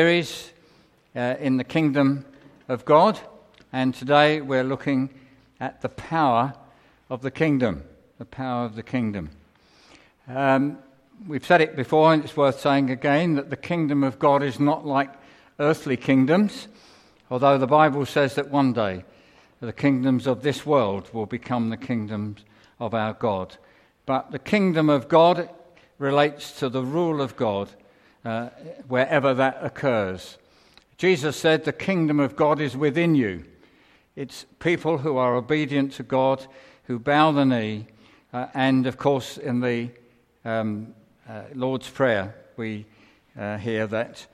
Series in the Kingdom of God, and today we're looking at the power of the Kingdom, the power of the Kingdom. We've said it before, and it's worth saying again, that the Kingdom of God is not like earthly kingdoms, although the Bible says that one day the kingdoms of this world will become the kingdoms of our God. But the Kingdom of God relates to the rule of God wherever that occurs. Jesus said the kingdom of God is within you. It's people who are obedient to God, who bow the knee, and of course in the Lord's Prayer we hear that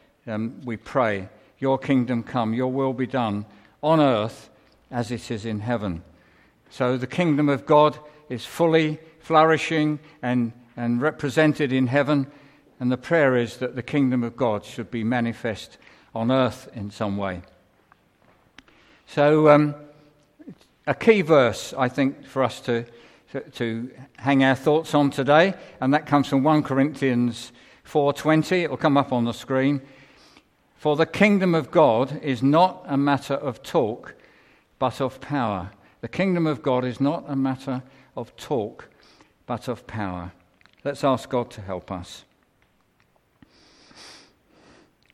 we pray, your kingdom come, your will be done on earth as it is in heaven. So the kingdom of God is fully flourishing and represented in heaven. And the prayer is that the kingdom of God should be manifest on earth in some way. So a key verse, I think, for us to hang our thoughts on today, and that comes from 1 Corinthians 4:20. It will come up on the screen. For the kingdom of God is not a matter of talk, but of power. The kingdom of God is not a matter of talk, but of power. Let's ask God to help us.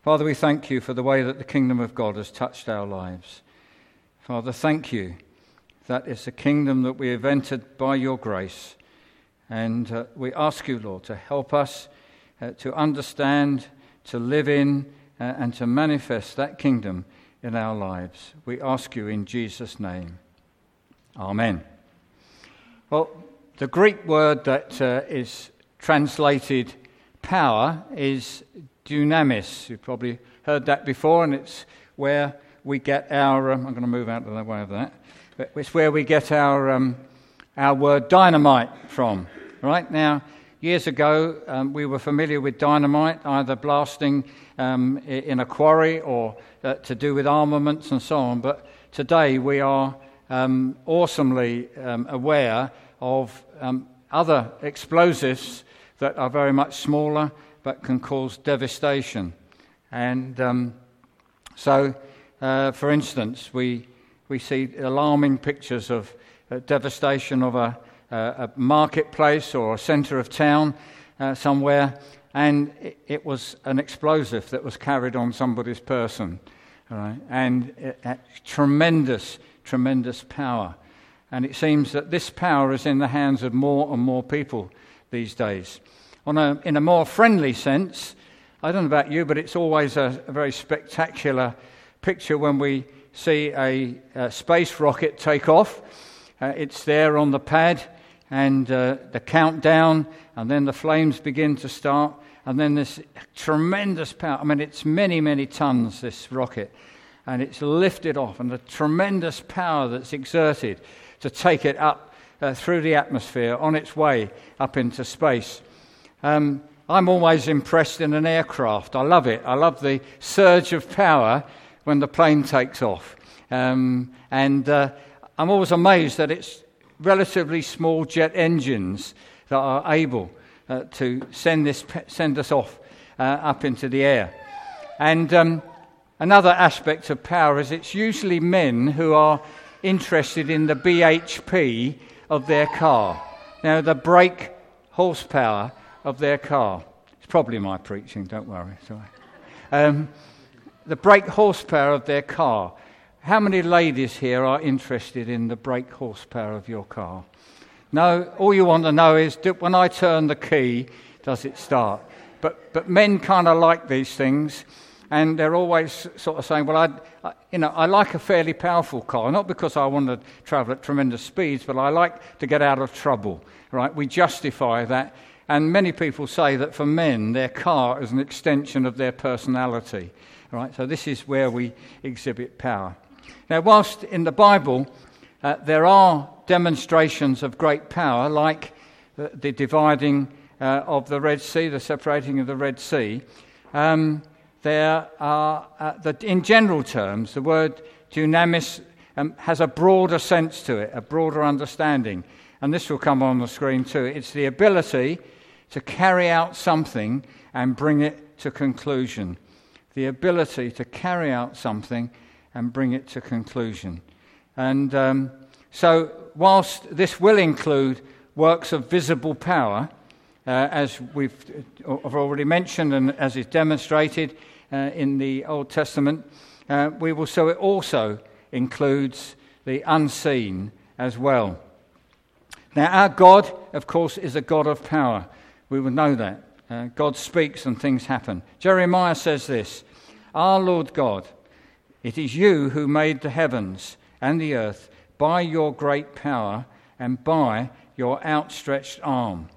Father, we thank you for the way that the kingdom of God has touched our lives. Father, thank you that it's a kingdom that we have entered by your grace. And we ask you, Lord, to help us to understand, to live in, and to manifest that kingdom in our lives. We ask you in Jesus' name. Amen. Well, the Greek word that is translated power is dunamis. You've probably heard that before, and it's where we get our... I'm going to move out of the way of that. It's where we get our word dynamite from. Right now, years ago, we were familiar with dynamite, either blasting in a quarry or to do with armaments and so on. But today we are awesomely aware of other explosives that are very much smaller, but can cause devastation. And for instance, we see alarming pictures of devastation of a marketplace or a centre of town somewhere, and it was an explosive that was carried on somebody's person. All right? And it had tremendous, tremendous power. And it seems that this power is in the hands of more and more people these days. In a more friendly sense, I don't know about you, but it's always a very spectacular picture when we see a space rocket take off. It's there on the pad, and the countdown, and then the flames begin to start, and then this tremendous power. I mean, it's many, many tons, this rocket, and it's lifted off, and the tremendous power that's exerted to take it up through the atmosphere on its way up into space. I'm always impressed in an aircraft. I love it. I love the surge of power when the plane takes off. I'm always amazed that it's relatively small jet engines that are able to send us off up into the air. And another aspect of power is it's usually men who are interested in the BHP of their car. Now, the brake horsepower of their car. It's probably my preaching, don't worry. Sorry. The brake horsepower of their car. How many ladies here are interested in the brake horsepower of your car? No, all you want to know is, when I turn the key, does it start? But men kind of like these things, and they're always sort of saying, well, I like a fairly powerful car, not because I want to travel at tremendous speeds, but I like to get out of trouble, right? We justify that. And many people say that for men, their car is an extension of their personality. All right, so this is where we exhibit power. Now, whilst in the Bible there are demonstrations of great power, like the dividing of the Red Sea, the separating of the Red Sea, there are, in general terms, the word dunamis has a broader sense to it, a broader understanding. And this will come on the screen too. It's the ability to carry out something and bring it to conclusion. the ability to carry out something and bring it to conclusion. And so whilst this will include works of visible power, as we've already mentioned and as is demonstrated in the Old Testament, it also includes the unseen as well. Now, our God, of course, is a God of power. We would know that. God speaks and things happen. Jeremiah says this, "Our Lord God, it is you who made the heavens and the earth by your great power and by your outstretched arm."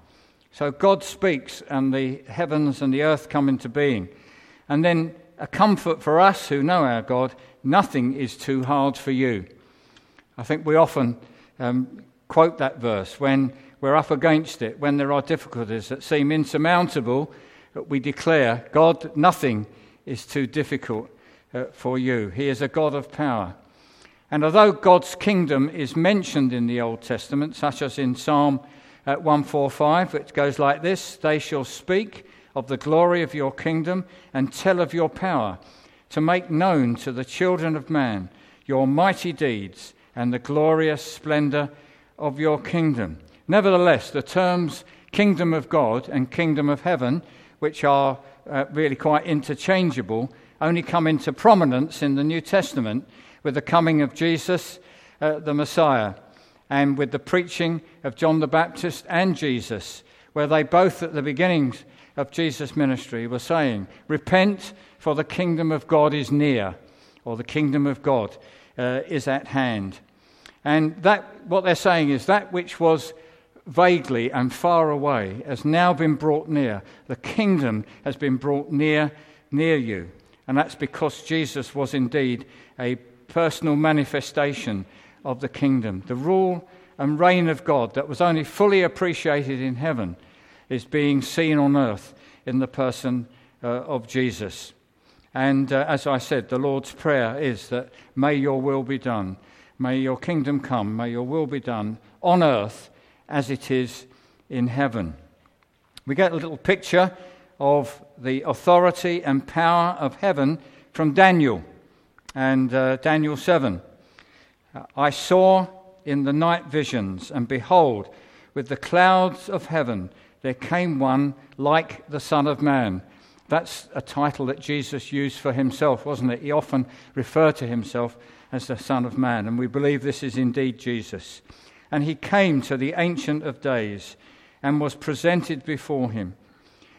So God speaks and the heavens and the earth come into being. And then a comfort for us who know our God, nothing is too hard for you. I think we often quote that verse when we're up against it, when there are difficulties that seem insurmountable, we declare, God, nothing is too difficult for you. He is a God of power. And although God's kingdom is mentioned in the Old Testament, such as in Psalm 145, which goes like this, "They shall speak of the glory of your kingdom and tell of your power, to make known to the children of man your mighty deeds and the glorious splendor of your kingdom." Nevertheless, the terms kingdom of God and kingdom of heaven, which are really quite interchangeable, only come into prominence in the New Testament with the coming of Jesus, the Messiah, and with the preaching of John the Baptist and Jesus, where they both at the beginnings of Jesus' ministry were saying, "Repent, for the kingdom of God is near," or "the kingdom of God is at hand." And that, what they're saying is that which was vaguely and far away has now been brought near. The kingdom has been brought near you. And that's because Jesus was indeed a personal manifestation of the kingdom. The rule and reign of God that was only fully appreciated in heaven is being seen on earth in the person of Jesus. And as I said, the Lord's Prayer is that, "May your will be done. May your kingdom come. May your will be done on earth as it is in heaven." We get a little picture of the authority and power of heaven from Daniel and Daniel 7. "I saw in the night visions, and behold, with the clouds of heaven there came one like the Son of Man." That's a title that Jesus used for himself, wasn't it? He often referred to himself as the Son of Man, and we believe this is indeed Jesus. "And he came to the Ancient of Days and was presented before him.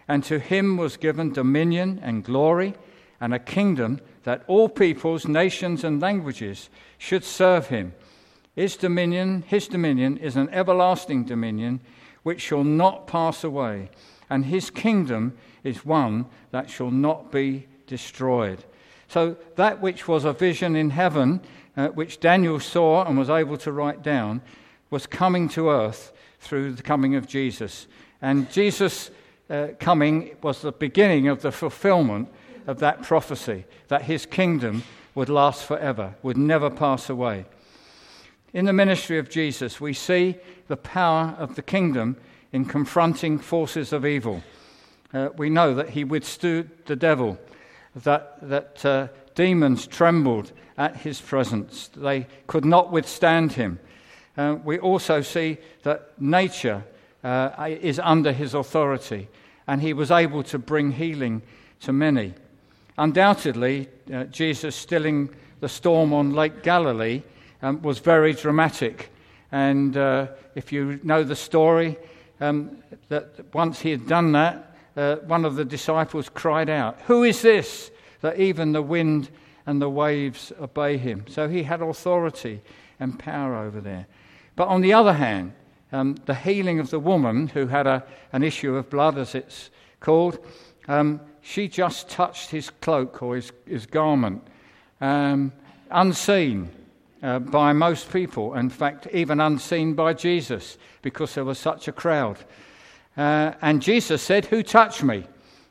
And to him was given dominion and glory and a kingdom that all peoples, nations and languages should serve him. His dominion is an everlasting dominion which shall not pass away, and his kingdom is one that shall not be destroyed." So that which was a vision in heaven, which Daniel saw and was able to write down, was coming to earth through the coming of Jesus. And Jesus' coming was the beginning of the fulfillment of that prophecy, that his kingdom would last forever, would never pass away. In the ministry of Jesus, we see the power of the kingdom in confronting forces of evil. We know that he withstood the devil, that demons trembled at his presence. They could not withstand him. We also see that nature is under his authority, and he was able to bring healing to many. Undoubtedly, Jesus stilling the storm on Lake Galilee was very dramatic. And if you know the story, that once he had done that, one of the disciples cried out, "Who is this that even the wind and the waves obey him?" So he had authority and power over there. But on the other hand, the healing of the woman who had an issue of blood, as it's called, she just touched his cloak or his garment, unseen by most people. In fact, even unseen by Jesus, because there was such a crowd. And Jesus said, "Who touched me?"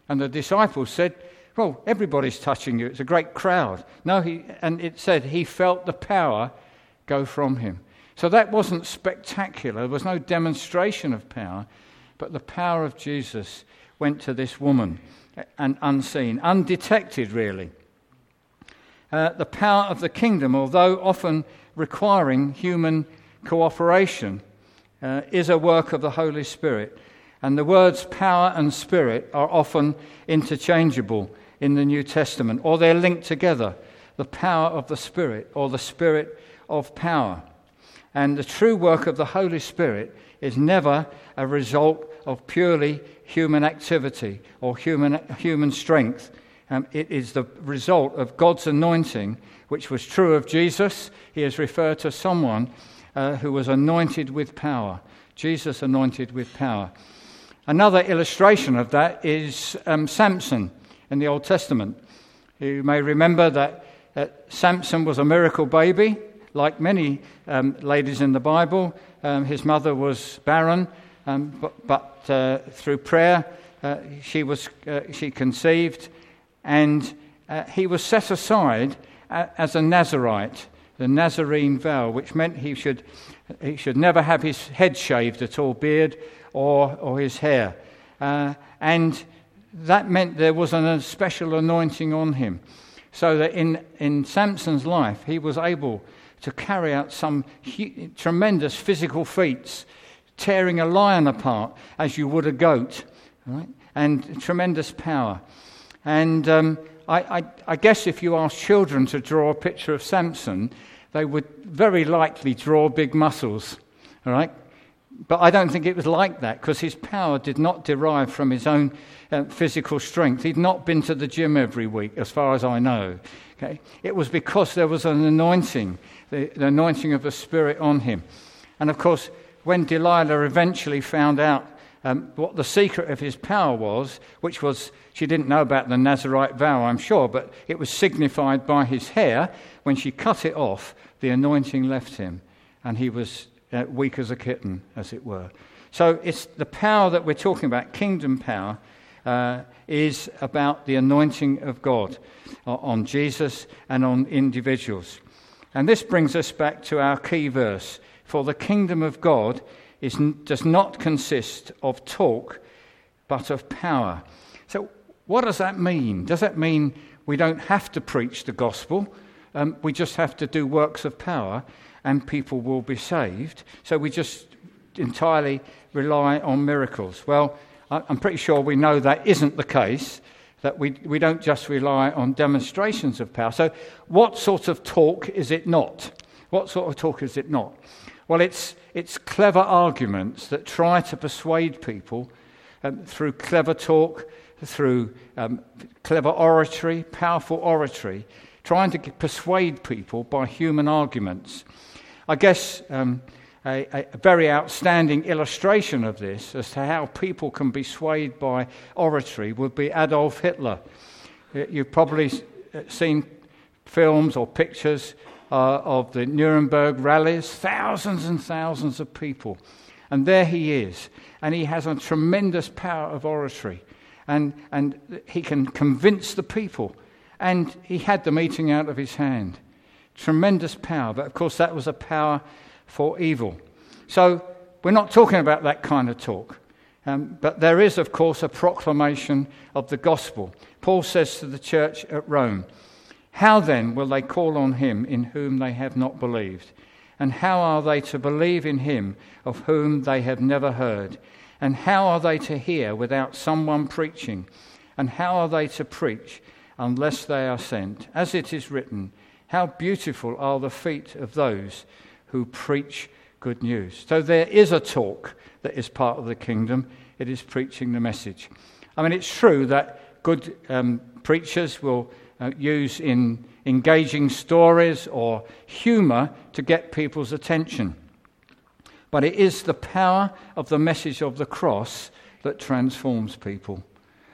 And the disciples said, "Well, everybody's touching you. It's a great crowd." No, and it said he felt the power go from him. So that wasn't spectacular. There was no demonstration of power, but the power of Jesus went to this woman and unseen, undetected really. The power of the kingdom, although often requiring human cooperation, is a work of the Holy Spirit. And the words power and spirit are often interchangeable in the New Testament, or they're linked together, the power of the Spirit or the Spirit of power. And the true work of the Holy Spirit is never a result of purely human activity or human strength. It is the result of God's anointing, which was true of Jesus. He is referred to someone who was anointed with power. Jesus anointed with power. Another illustration of that is Samson in the Old Testament. You may remember that Samson was a miracle baby, like many ladies in the Bible. His mother was barren, but through prayer she conceived, and he was set aside as a Nazarite, the Nazarene vow, which meant he should never have his head shaved at all, beard or his hair, and that meant there was a special anointing on him, so that in Samson's life he was able to carry out some tremendous physical feats, tearing a lion apart as you would a goat, right? And tremendous power. And I guess if you ask children to draw a picture of Samson, they would very likely draw big muscles, all right? But I don't think it was like that, because his power did not derive from his own physical strength. He'd not been to the gym every week, as far as I know. Okay, it was because there was an anointing, the anointing of the Spirit on him. And of course, when Delilah eventually found out what the secret of his power was, which was, she didn't know about the Nazarite vow, I'm sure, but it was signified by his hair. When she cut it off, the anointing left him, and he was weak as a kitten, as it were. So it's the power that we're talking about, kingdom power, is about the anointing of God on Jesus and on individuals. And this brings us back to our key verse, for the kingdom of God does not consist of talk, but of power. So what does that mean? Does that mean we don't have to preach the gospel? We just have to do works of power and people will be saved? So we just entirely rely on miracles? Well, I'm pretty sure we know that isn't the case, that we don't just rely on demonstrations of power. So what sort of talk is it not? What sort of talk is it not? Well, it's clever arguments that try to persuade people through clever talk, through clever oratory, powerful oratory, trying to persuade people by human arguments. I guess a very outstanding illustration of this as to how people can be swayed by oratory would be Adolf Hitler. You've probably seen films or pictures of the Nuremberg rallies, thousands and thousands of people. And there he is. And he has a tremendous power of oratory. And he can convince the people. And he had them eating out of his hand. Tremendous power. But of course, that was a power for evil. So we're not talking about that kind of talk. But there is, of course, a proclamation of the gospel. Paul says to the church at Rome, "How then will they call on him in whom they have not believed? And how are they to believe in him of whom they have never heard? And how are they to hear without someone preaching? And how are they to preach unless they are sent? As it is written, how beautiful are the feet of those who preach good news." So there is a talk that is part of the kingdom. It is preaching the message. I mean, it's true that good preachers will use in engaging stories or humour to get people's attention. But it is the power of the message of the cross that transforms people.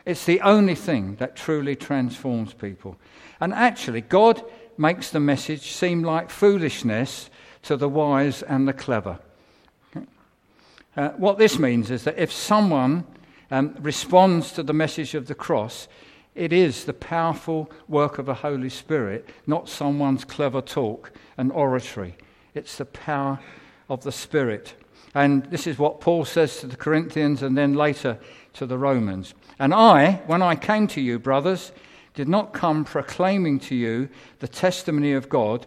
It's the only thing that truly transforms people. And actually, God makes the message seem like foolishness to the wise and the clever. What this means is that if someone responds to the message of the cross, it is the powerful work of the Holy Spirit, not someone's clever talk and oratory. It's the power of the Spirit. And this is what Paul says to the Corinthians and then later to the Romans. And I, when I came to you, brothers, did not come proclaiming to you the testimony of God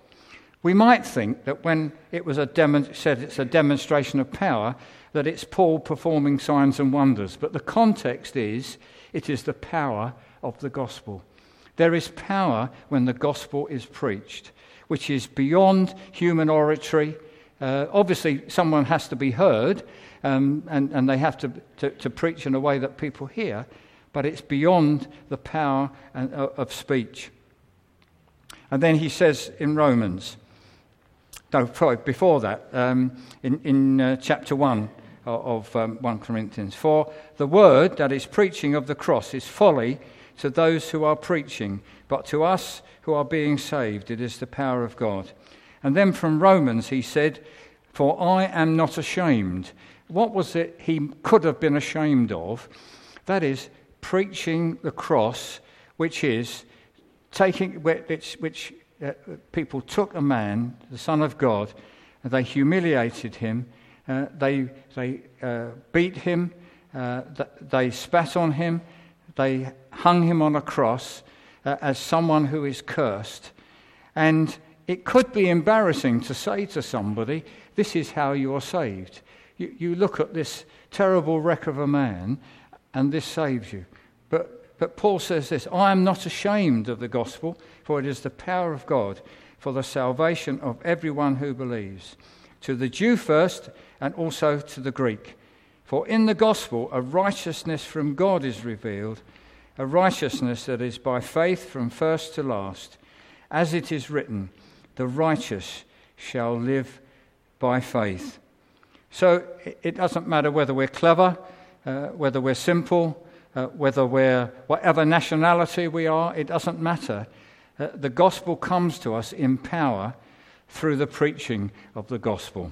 We might think that when it was said it's a demonstration of power, that it's Paul performing signs and wonders. But the context is, it is the power of the gospel. There is power when the gospel is preached, which is beyond human oratory. Obviously, someone has to be heard, and they have to preach in a way that people hear, but it's beyond the power of speech. And then he says in Romans, no, probably before that, in chapter 1 of 1 Corinthians, for the word, that is preaching of the cross, is folly to those who are preaching, but to us who are being saved, it is the power of God. And then from Romans he said, for I am not ashamed. What was it he could have been ashamed of? That is, preaching the cross, which is taking, which people took a man, the Son of God, and they humiliated him, they beat him, they spat on him, they hung him on a cross as someone who is cursed. And it could be embarrassing to say to somebody, this is how you are saved. You look at this terrible wreck of a man and this saves you. But Paul says this, I am not ashamed of the gospel, for it is the power of God for the salvation of everyone who believes, to the Jew first and also to the Greek. For in the gospel a righteousness from God is revealed, a righteousness that is by faith from first to last. As it is written, the righteous shall live by faith. So it doesn't matter whether we're clever, whether we're simple, whether we're whatever nationality we are, it doesn't matter. The gospel comes to us in power through the preaching of the gospel.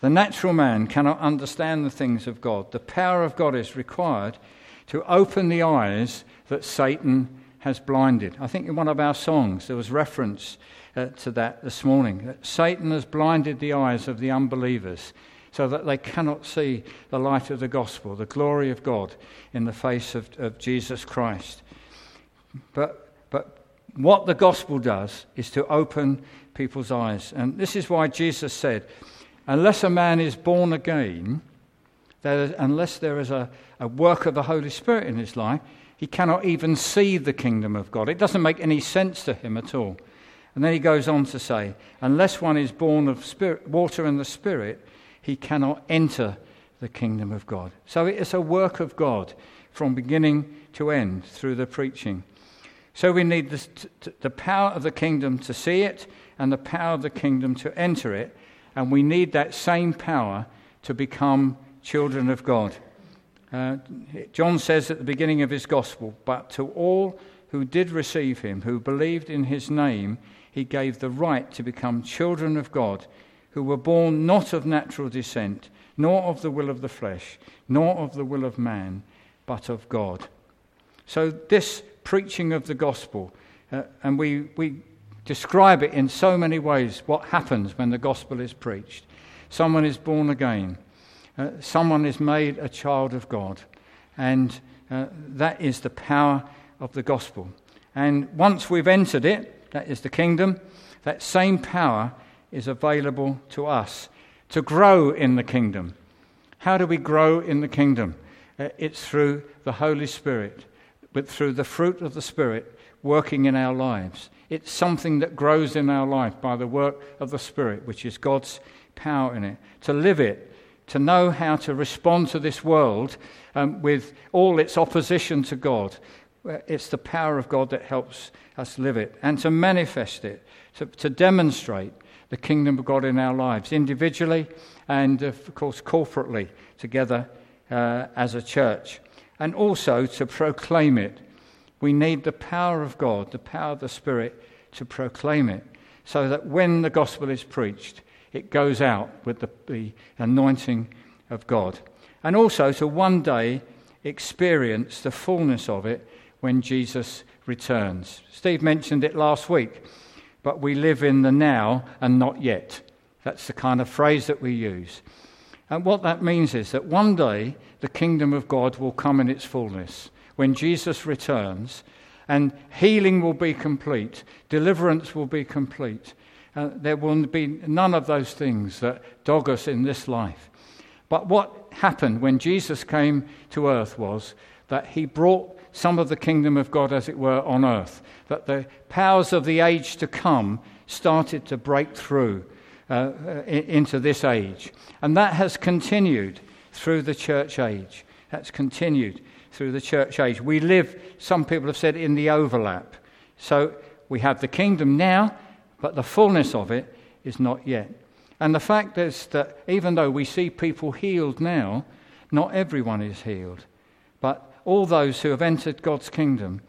The natural man cannot understand the things of God. The power of God is required to open the eyes that Satan has blinded. I think in one of our songs there was reference to that this morning, that Satan has blinded the eyes of the unbelievers so that they cannot see the light of the gospel, the glory of God in the face of Jesus Christ. But what the gospel does is to open people's eyes. And this is why Jesus said, unless a man is born again, unless there is a work of the Holy Spirit in his life, he cannot even see the kingdom of God. It doesn't make any sense to him at all. And then he goes on to say, unless one is born of spirit, water and the Spirit, he cannot enter the kingdom of God. So it is a work of God from beginning to end through the preaching. So we need the power of the kingdom to see it and the power of the kingdom to enter it. And we need that same power to become children of God. John says at the beginning of his gospel, but to all who did receive him, who believed in his name, he gave the right to become children of God, who were born not of natural descent, nor of the will of the flesh, nor of the will of man, but of God. So this preaching of the gospel, and we describe it in so many ways, what happens when the gospel is preached. Someone is born again. Someone is made a child of God, and that is the power of the gospel. And once we've entered it, that is the kingdom, that same power is available to us to grow in the kingdom. How do we grow in the kingdom? It's through the Holy Spirit, but through the fruit of the Spirit working in our lives. It's something that grows in our life by the work of the Spirit, which is God's power in it, to live it, to know how to respond to this world with all its opposition to God, It's the power of God that helps us live it and to manifest it, to demonstrate the kingdom of God in our lives, individually and, of course, corporately, together as a church, and also to proclaim it. We need the power of God, the power of the Spirit, to proclaim it, so that when the gospel is preached, it goes out with the anointing of God, and also to one day experience the fullness of it when Jesus returns. Steve mentioned it last week, but we live in the now and not yet. That's the kind of phrase that we use. And what that means is that one day the kingdom of God will come in its fullness when Jesus returns, and healing will be complete, deliverance will be complete. There will be none of those things that dog us in this life. But what happened when Jesus came to earth was that he brought some of the kingdom of God, as it were, on earth, that the powers of the age to come started to break through into this age. And that has continued through the church age. That's continued through the church age. We live, some people have said, in the overlap. So we have the kingdom now, but the fullness of it is not yet. And the fact is that even though we see people healed now, not everyone is healed. But all those who have entered God's kingdom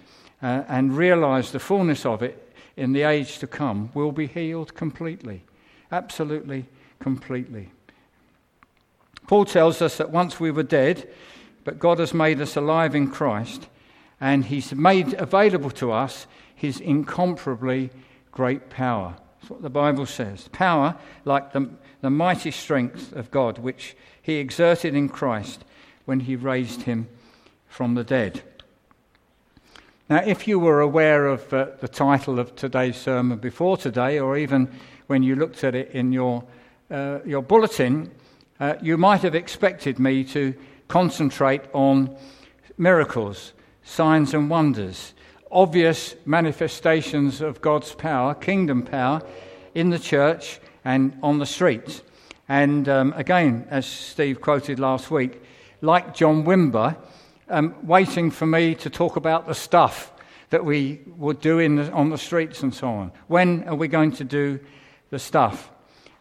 and realised the fullness of it in the age to come will be healed completely, absolutely completely. Paul tells us that once we were dead, but God has made us alive in Christ, and he's made available to us his incomparably great power. That's what the Bible says. Power like the mighty strength of God, which he exerted in Christ when he raised him from the dead. Now, if you were aware of the title of today's sermon before today, or even when you looked at it in your bulletin, you might have expected me to concentrate on miracles, signs and wonders, obvious manifestations of God's power, kingdom power, in the church and on the streets. And again, as Steve quoted last week, like John Wimber, waiting for me to talk about the stuff that we would do on the streets and so on. When are we going to do the stuff?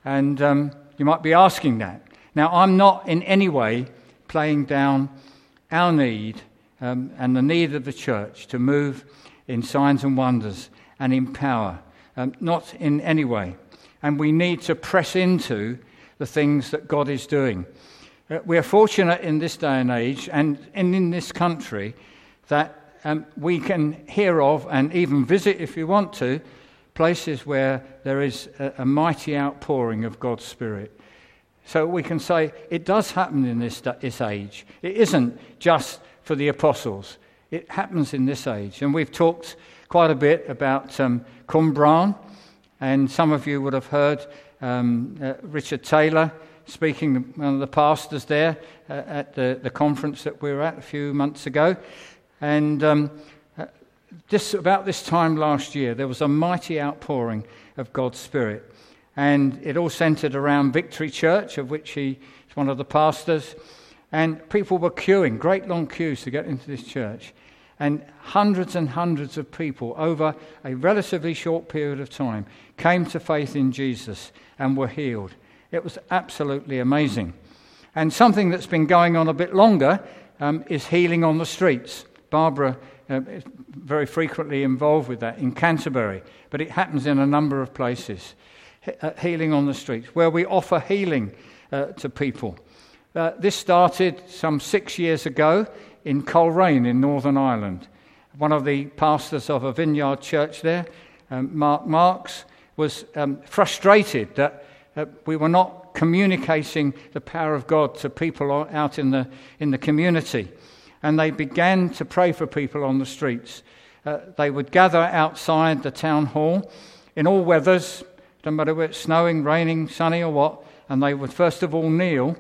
And you might be asking that. Now, I'm not in any way playing down our need and the need of the church to move in signs and wonders and in power. Not in any way. And we need to press into the things that God is doing. We are fortunate in this day and age and in this country that we can hear of and even visit, if you want to, places where there is a mighty outpouring of God's Spirit. So we can say it does happen in this age. It isn't just for the apostles. It happens in this age. And we've talked quite a bit about Qumran, and some of you would have heard Richard Taylor speaking, one of the pastors there at the conference that we were at a few months ago. And just about this time last year, there was a mighty outpouring of God's Spirit. And it all centred around Victory Church, of which he is one of the pastors. And people were queuing, great long queues to get into this church. And hundreds of people over a relatively short period of time came to faith in Jesus and were healed. It was absolutely amazing. And something that's been going on a bit longer is healing on the streets. Barbara is very frequently involved with that in Canterbury, but it happens in a number of places. Healing on the streets, where we offer healing to people. This started some 6 years ago in Coleraine in Northern Ireland. One of the pastors of a vineyard church there, Mark Marks, was frustrated that we were not communicating the power of God to people out in the community. And they began to pray for people on the streets. They would gather outside the town hall in all weathers, doesn't matter whether it's snowing, raining, sunny or what, and they would first of all kneel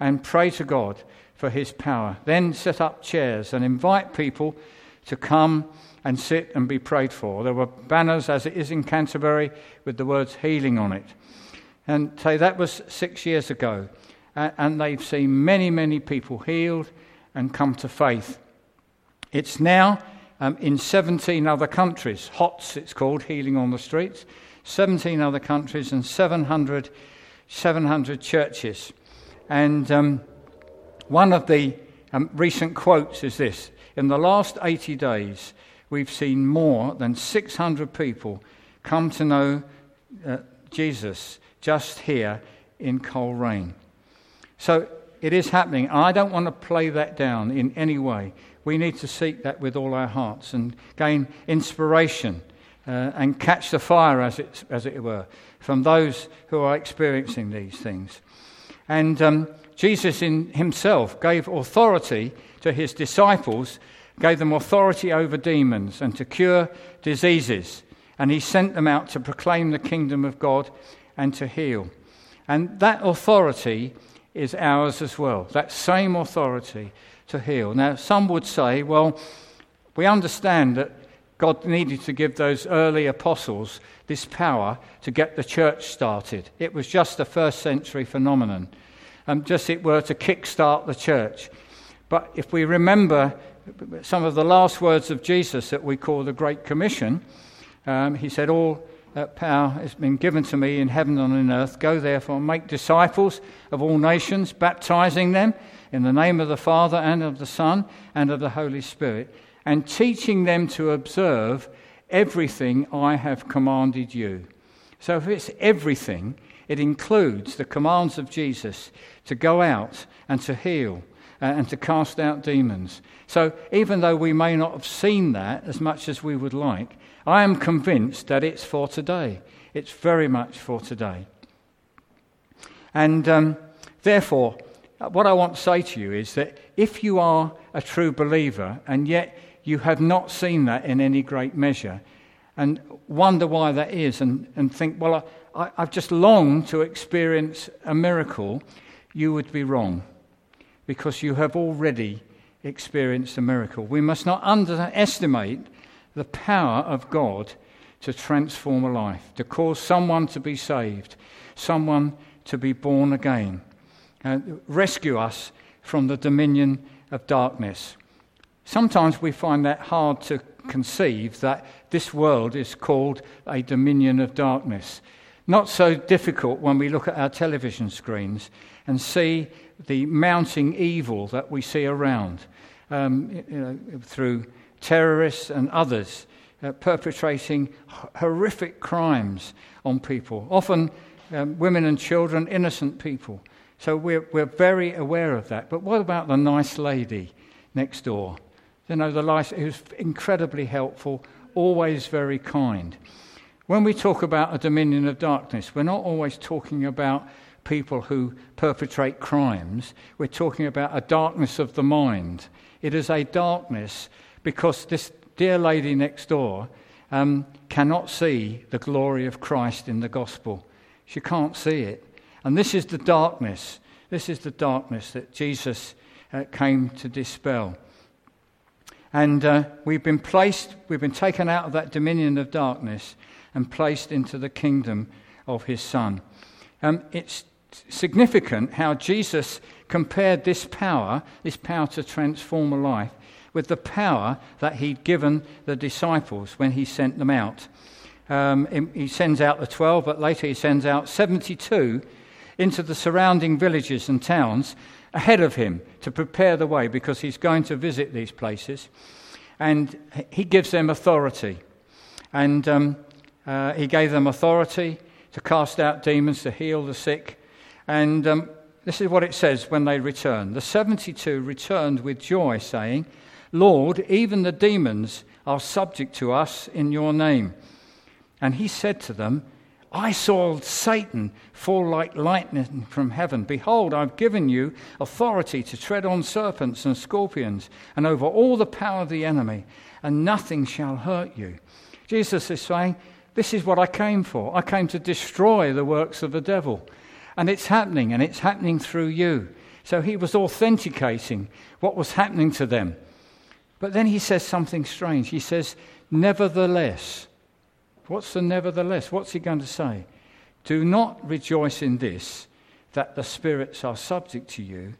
and pray to God for his power, then set up chairs and invite people to come and sit and be prayed for. There were banners, as it is in Canterbury, with the words healing on it. And so that was 6 years ago, and they've seen many, many people healed and come to faith. It's now in 17 other countries. HOTS, it's called, Healing on the Streets. 17 other countries and 700 churches. And one of the recent quotes is this: in the last 80 days, we've seen more than 600 people come to know Jesus just here in Coleraine. So it is happening. I don't want to play that down in any way. We need to seek that with all our hearts and gain inspiration and catch the fire, as it were, from those who are experiencing these things. And Jesus in himself gave authority to his disciples, gave them authority over demons and to cure diseases. And he sent them out to proclaim the kingdom of God and to heal. And that authority is ours as well, that same authority to heal. Now, some would say, well, we understand that God needed to give those early apostles this power to get the church started. It was just a first century phenomenon, just it were to kickstart the church. But if we remember some of the last words of Jesus that we call the Great Commission, he said, all power has been given to me in heaven and on earth. Go therefore and make disciples of all nations, baptizing them in the name of the Father and of the Son and of the Holy Spirit, and teaching them to observe everything I have commanded you. So if it's everything, it includes the commands of Jesus to go out and to heal and to cast out demons. So even though we may not have seen that as much as we would like, I am convinced that it's for today. It's very much for today. And therefore, what I want to say to you is that if you are a true believer and yet you have not seen that in any great measure and wonder why that is and think, well, I've just longed to experience a miracle, you would be wrong, because you have already experienced a miracle. We must not underestimate the power of God to transform a life, to cause someone to be saved, someone to be born again, and rescue us from the dominion of darkness. Sometimes we find that hard to conceive, that this world is called a dominion of darkness. Not so difficult when we look at our television screens and see the mounting evil that we see around, through terrorists and others perpetrating horrific crimes on people, often women and children, innocent people. So we're very aware of that. But what about the nice lady next door? You know, the nice who's incredibly helpful, always very kind. When we talk about a dominion of darkness, we're not always talking about people who perpetrate crimes. We're talking about a darkness of the mind. It is a darkness because this dear lady next door cannot see the glory of Christ in the gospel. She can't see it. And this is the darkness. This is the darkness that Jesus came to dispel. And we've been taken out of that dominion of darkness and placed into the kingdom of his Son. It's significant how Jesus compared this power to transform a life, with the power that he'd given the disciples when he sent them out. He sends out the 12, but later he sends out 72 into the surrounding villages and towns ahead of him to prepare the way, because he's going to visit these places. And he gives them authority. And he gave them authority to cast out demons, to heal the sick. And this is what it says when they returned. The 72 returned with joy, saying, Lord, even the demons are subject to us in your name. And he said to them, I saw Satan fall like lightning from heaven. Behold, I've given you authority to tread on serpents and scorpions and over all the power of the enemy, and nothing shall hurt you. Jesus is saying, this is what I came for. I came to destroy the works of the devil. And it's happening, through you. So he was authenticating what was happening to them. But then he says something strange. He says, nevertheless. What's the nevertheless? What's he going to say? Do not rejoice in this, that the spirits are subject to you,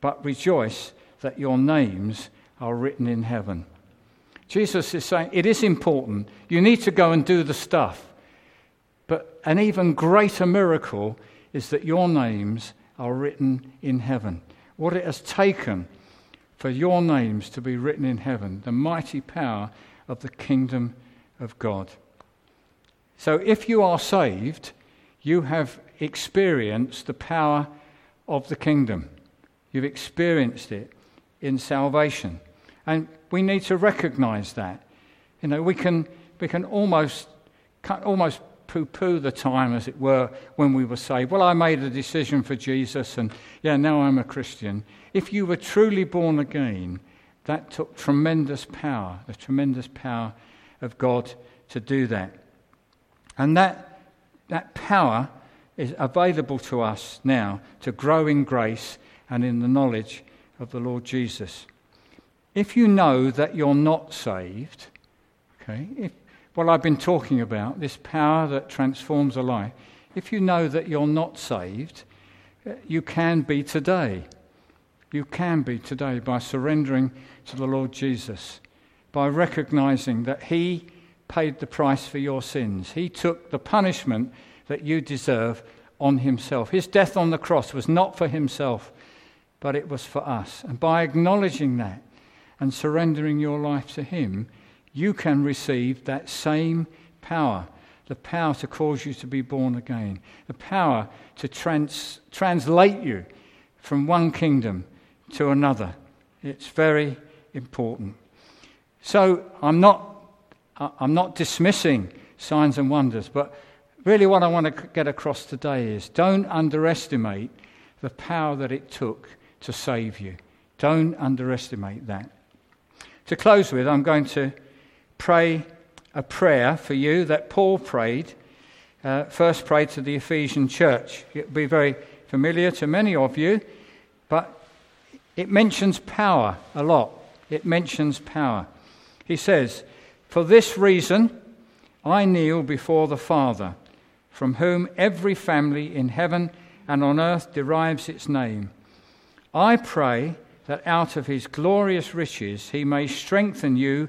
but rejoice that your names are written in heaven. Jesus is saying it is important. You need to go and do the stuff. But an even greater miracle is that your names are written in heaven. What it has taken for your names to be written in heaven, the mighty power of the kingdom of God. So if you are saved, you have experienced the power of the kingdom. You've experienced it in salvation. And we need to recognize that. You know, we can almost poo-poo the time, as it were, when we were saved. Well, I made a decision for Jesus and, now I'm a Christian. If you were truly born again, that took tremendous power, the tremendous power of God to do that. And that power is available to us now to grow in grace and in the knowledge of the Lord Jesus. If you know that you're not saved, okay, what I've been talking about, this power that transforms a life, if you know that you're not saved, you can be today. You can be today by surrendering to the Lord Jesus, by recognizing that He paid the price for your sins. He took the punishment that you deserve on Himself. His death on the cross was not for Himself, but it was for us. And by acknowledging that and surrendering your life to Him, you can receive that same power, the power to cause you to be born again, the power to translate you from one kingdom to another. It's very important. So I'm not dismissing signs and wonders, but really what I want to get across today is don't underestimate the power that it took to save you. Don't underestimate that. To close with, I'm going to pray a prayer for you that Paul prayed, first prayed to the Ephesian church. It will be very familiar to many of you, but it mentions power a lot. It mentions power. He says, "For this reason I kneel before the Father, from whom every family in heaven and on earth derives its name. I pray that out of His glorious riches He may strengthen you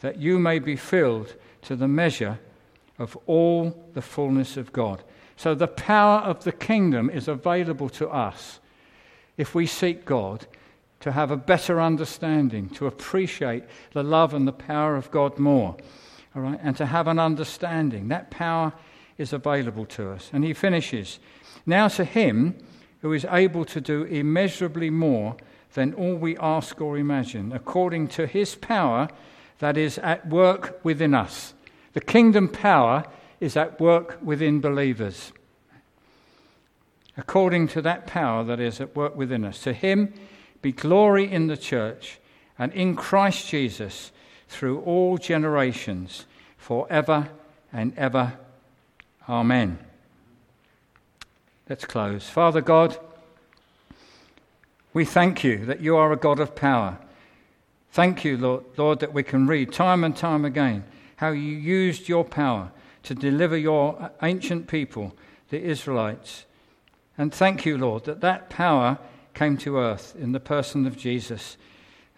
that you may be filled to the measure of all the fullness of God." So the power of the kingdom is available to us if we seek God to have a better understanding, to appreciate the love and the power of God more, all right, and to have an understanding. That power is available to us. And he finishes, "Now to Him who is able to do immeasurably more than all we ask or imagine, according to His power that is at work within us." The kingdom power is at work within believers. "According to that power that is at work within us, to Him be glory in the church and in Christ Jesus through all generations, forever and ever. Amen." Let's close. Father God, we thank You that You are a God of power. Thank You, Lord, that we can read time and time again how You used Your power to deliver Your ancient people, the Israelites. And thank You, Lord, that that power came to earth in the person of Jesus.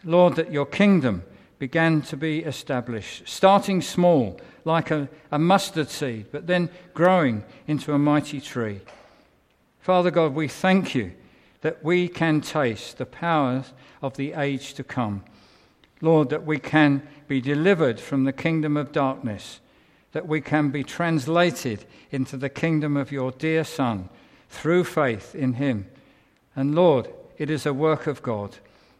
Lord, that Your kingdom began to be established, starting small, like a mustard seed, but then growing into a mighty tree. Father God, we thank You that we can taste the powers of the age to come. Lord, that we can be delivered from the kingdom of darkness, that we can be translated into the kingdom of Your dear Son through faith in Him. And Lord, it is a work of God.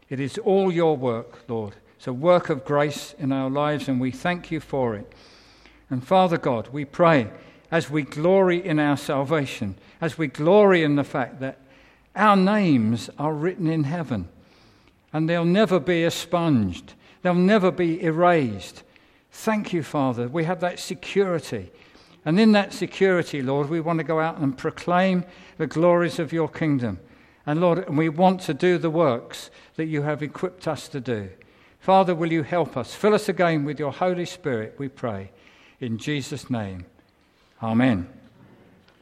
It is all Your work, Lord. It's a work of grace in our lives, and we thank You for it. And Father God, we pray, as we glory in our salvation, as we glory in the fact that our names are written in heaven, and they'll never be expunged. They'll never be erased. Thank you, Father. We have that security. And in that security, Lord, we want to go out and proclaim the glories of your kingdom. And Lord, we want to do the works that you have equipped us to do. Father, will you help us? Fill us again with your Holy Spirit, we pray. In Jesus' name, amen.